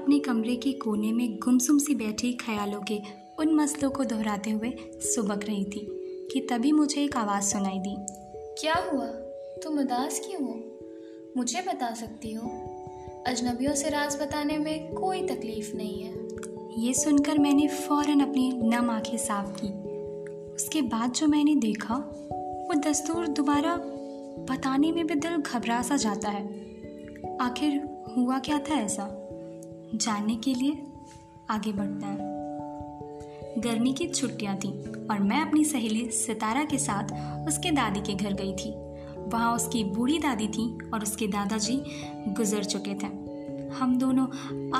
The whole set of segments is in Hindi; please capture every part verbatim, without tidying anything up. अपने कमरे के कोने में गुमसुम सी बैठी ख्यालों के उन मसलों को दोहराते हुए सुबक रही थी कि तभी मुझे एक आवाज़ सुनाई दी। क्या हुआ? तुम उदास क्यों हो? मुझे बता सकती हो? अजनबियों से राज बताने में कोई तकलीफ नहीं है। ये सुनकर मैंने फ़ौरन अपनी नम आँखें साफ की। उसके बाद जो मैंने देखा वो दस्तूर दोबारा बताने में भी दिल घबरा सा जाता है। आखिर हुआ क्या था ऐसा, जानने के लिए आगे बढ़ते हैं। गर्मी की छुट्टियां थीं और मैं अपनी सहेली सितारा के साथ उसके दादी के घर गई थी। वहाँ उसकी बूढ़ी दादी थी और उसके दादाजी गुजर चुके थे। हम दोनों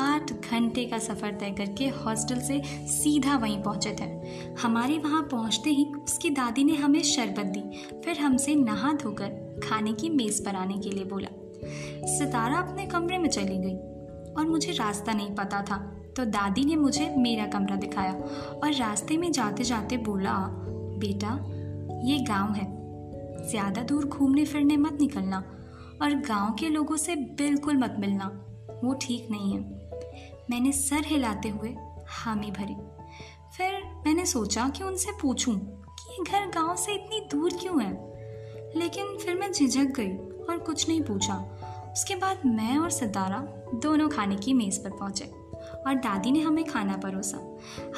आठ घंटे का सफ़र तय करके हॉस्टल से सीधा वहीं पहुँचे थे। हमारे वहाँ पहुँचते ही उसकी दादी ने हमें शरबत दी, फिर हमसे नहा धोकर खाने की मेज़ पर आने के लिए बोला। सितारा अपने कमरे में चली गई और मुझे रास्ता नहीं पता था तो दादी ने मुझे मेरा कमरा दिखाया और रास्ते में जाते जाते बोला, बेटा ये गाँव है, ज़्यादा दूर घूमने फिरने मत निकलना और गाँव के लोगों से बिल्कुल मत मिलना, वो ठीक नहीं है। मैंने सर हिलाते हुए हामी भरी। फिर मैंने सोचा कि उनसे पूछूं कि ये घर गांव से इतनी दूर क्यों है, लेकिन फिर मैं झिझक गई और कुछ नहीं पूछा। उसके बाद मैं और सितारा दोनों खाने की मेज़ पर पहुँचे और दादी ने हमें खाना परोसा।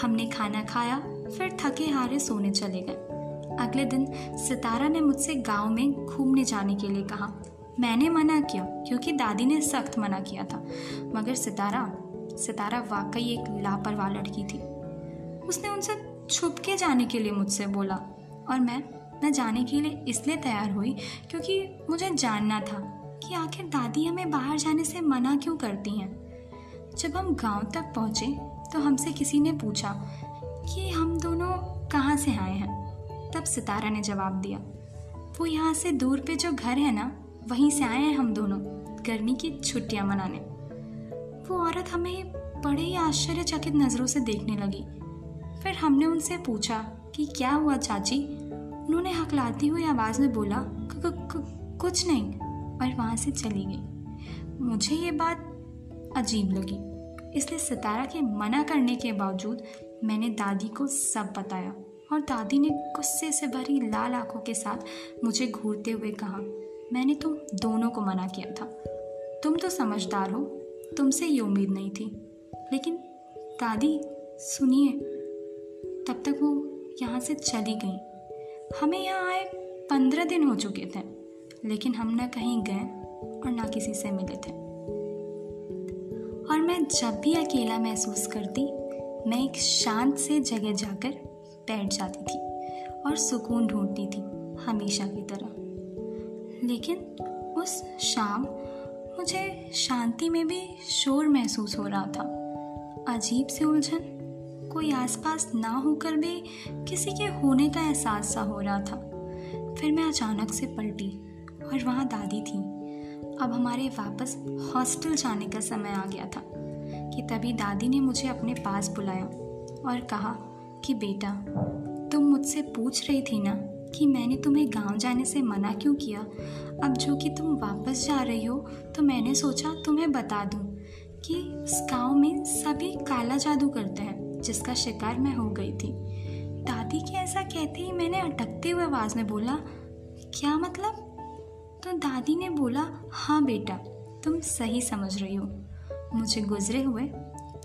हमने खाना खाया, फिर थके हारे सोने चले गए। अगले दिन सितारा ने मुझसे गाँव में घूमने जाने के लिए कहा। मैंने मना किया क्योंकि दादी ने सख्त मना किया था, मगर सितारा सितारा वाकई एक लापरवाह लड़की थी। उसने उनसे छुप के जाने के लिए मुझसे बोला और मैं मैं जाने के लिए इसलिए तैयार हुई क्योंकि मुझे जानना था कि आखिर दादी हमें बाहर जाने से मना क्यों करती हैं। जब हम गांव तक पहुँचे तो हमसे किसी ने पूछा कि हम दोनों कहाँ से आए हैं। तब सितारा ने जवाब दिया, वो यहाँ से दूर पे जो घर है ना, वहीं से आए हैं हम दोनों गर्मी की छुट्टियां मनाने। वो औरत हमें बड़े ही आश्चर्यचकित नज़रों से देखने लगी। फिर हमने उनसे पूछा कि क्या हुआ चाची। उन्होंने हकलाती हुई आवाज़ में बोला, कुछ नहीं, और वहाँ से चली गई। मुझे ये बात अजीब लगी, इसलिए सितारा के मना करने के बावजूद मैंने दादी को सब बताया और दादी ने गुस्से से भरी लाल आंखों के साथ मुझे घूरते हुए कहा, मैंने तुम दोनों को मना किया था, तुम तो समझदार हो, तुमसे ये उम्मीद नहीं थी। लेकिन दादी सुनिए। तब तक वो यहाँ से चली गई। हमें यहाँ आए पंद्रह दिन हो चुके थे, लेकिन हम ना कहीं गए और ना किसी से मिले थे। और मैं जब भी अकेला महसूस करती, मैं एक शांत से जगह जाकर बैठ जाती थी और सुकून ढूंढती थी हमेशा की तरह। लेकिन उस शाम मुझे शांति में भी शोर महसूस हो रहा था, अजीब सी उलझन, कोई आसपास ना होकर भी किसी के होने का एहसास सा हो रहा था। फिर मैं अचानक से पलटी और वहाँ दादी थी। अब हमारे वापस हॉस्टल जाने का समय आ गया था कि तभी दादी ने मुझे अपने पास बुलाया और कहा कि बेटा, तुम मुझसे पूछ रही थी ना कि मैंने तुम्हें गांव जाने से मना क्यों किया। अब जो कि तुम वापस जा रही हो तो मैंने सोचा तुम्हें बता दूं कि इस गांव में सभी काला जादू करते हैं, जिसका शिकार मैं हो गई थी। दादी के ऐसा कहते ही मैंने अटकते हुए आवाज़ में बोला, क्या मतलब? तो दादी ने बोला, हाँ बेटा, तुम सही समझ रही हो, मुझे गुजरे हुए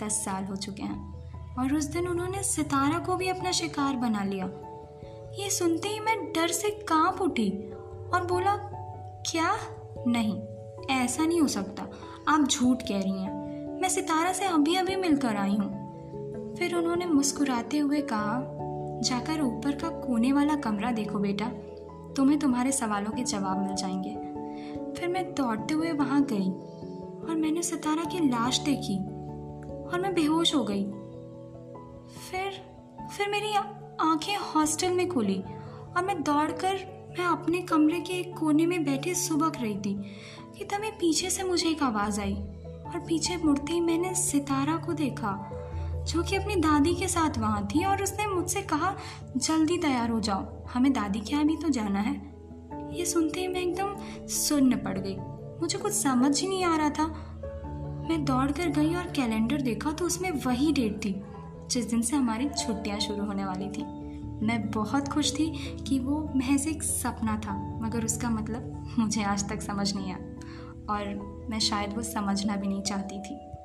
दस साल हो चुके हैं और उस दिन उन्होंने सितारा को भी अपना शिकार बना लिया। ये सुनते ही मैं डर से कांप उठी और बोला, क्या? नहीं, ऐसा नहीं हो सकता, आप झूठ कह रही हैं, मैं सितारा से अभी अभी मिलकर आई हूँ। फिर उन्होंने मुस्कुराते हुए कहा, जाकर ऊपर का कोने वाला कमरा देखो बेटा, तुम्हें तुम्हारे सवालों के जवाब मिल जाएंगे। फिर मैं दौड़ते हुए वहाँ गई और मैंने सितारा की लाश देखी और मैं बेहोश हो गई। फिर फिर मेरी आंखें हॉस्टल में खुली और मैं दौड़कर मैं अपने कमरे के एक कोने में बैठे सुबक रही थी कि तभी पीछे से मुझे एक आवाज़ आई और पीछे मुड़ते ही मैंने सितारा को देखा, जो कि अपनी दादी के साथ वहाँ थी, और उसने मुझसे कहा, जल्दी तैयार हो जाओ, हमें दादी के यहाँ भी तो जाना है। ये सुनते ही मैं एकदम सुन्न पड़ गई। मुझे कुछ समझ ही नहीं आ रहा था। मैं दौड़कर गई और कैलेंडर देखा तो उसमें वही डेट थी जिस दिन से हमारी छुट्टियां शुरू होने वाली थी। मैं बहुत खुश थी कि वो महज एक सपना था, मगर उसका मतलब मुझे आज तक समझ नहीं आया और मैं शायद वो समझना भी नहीं चाहती थी।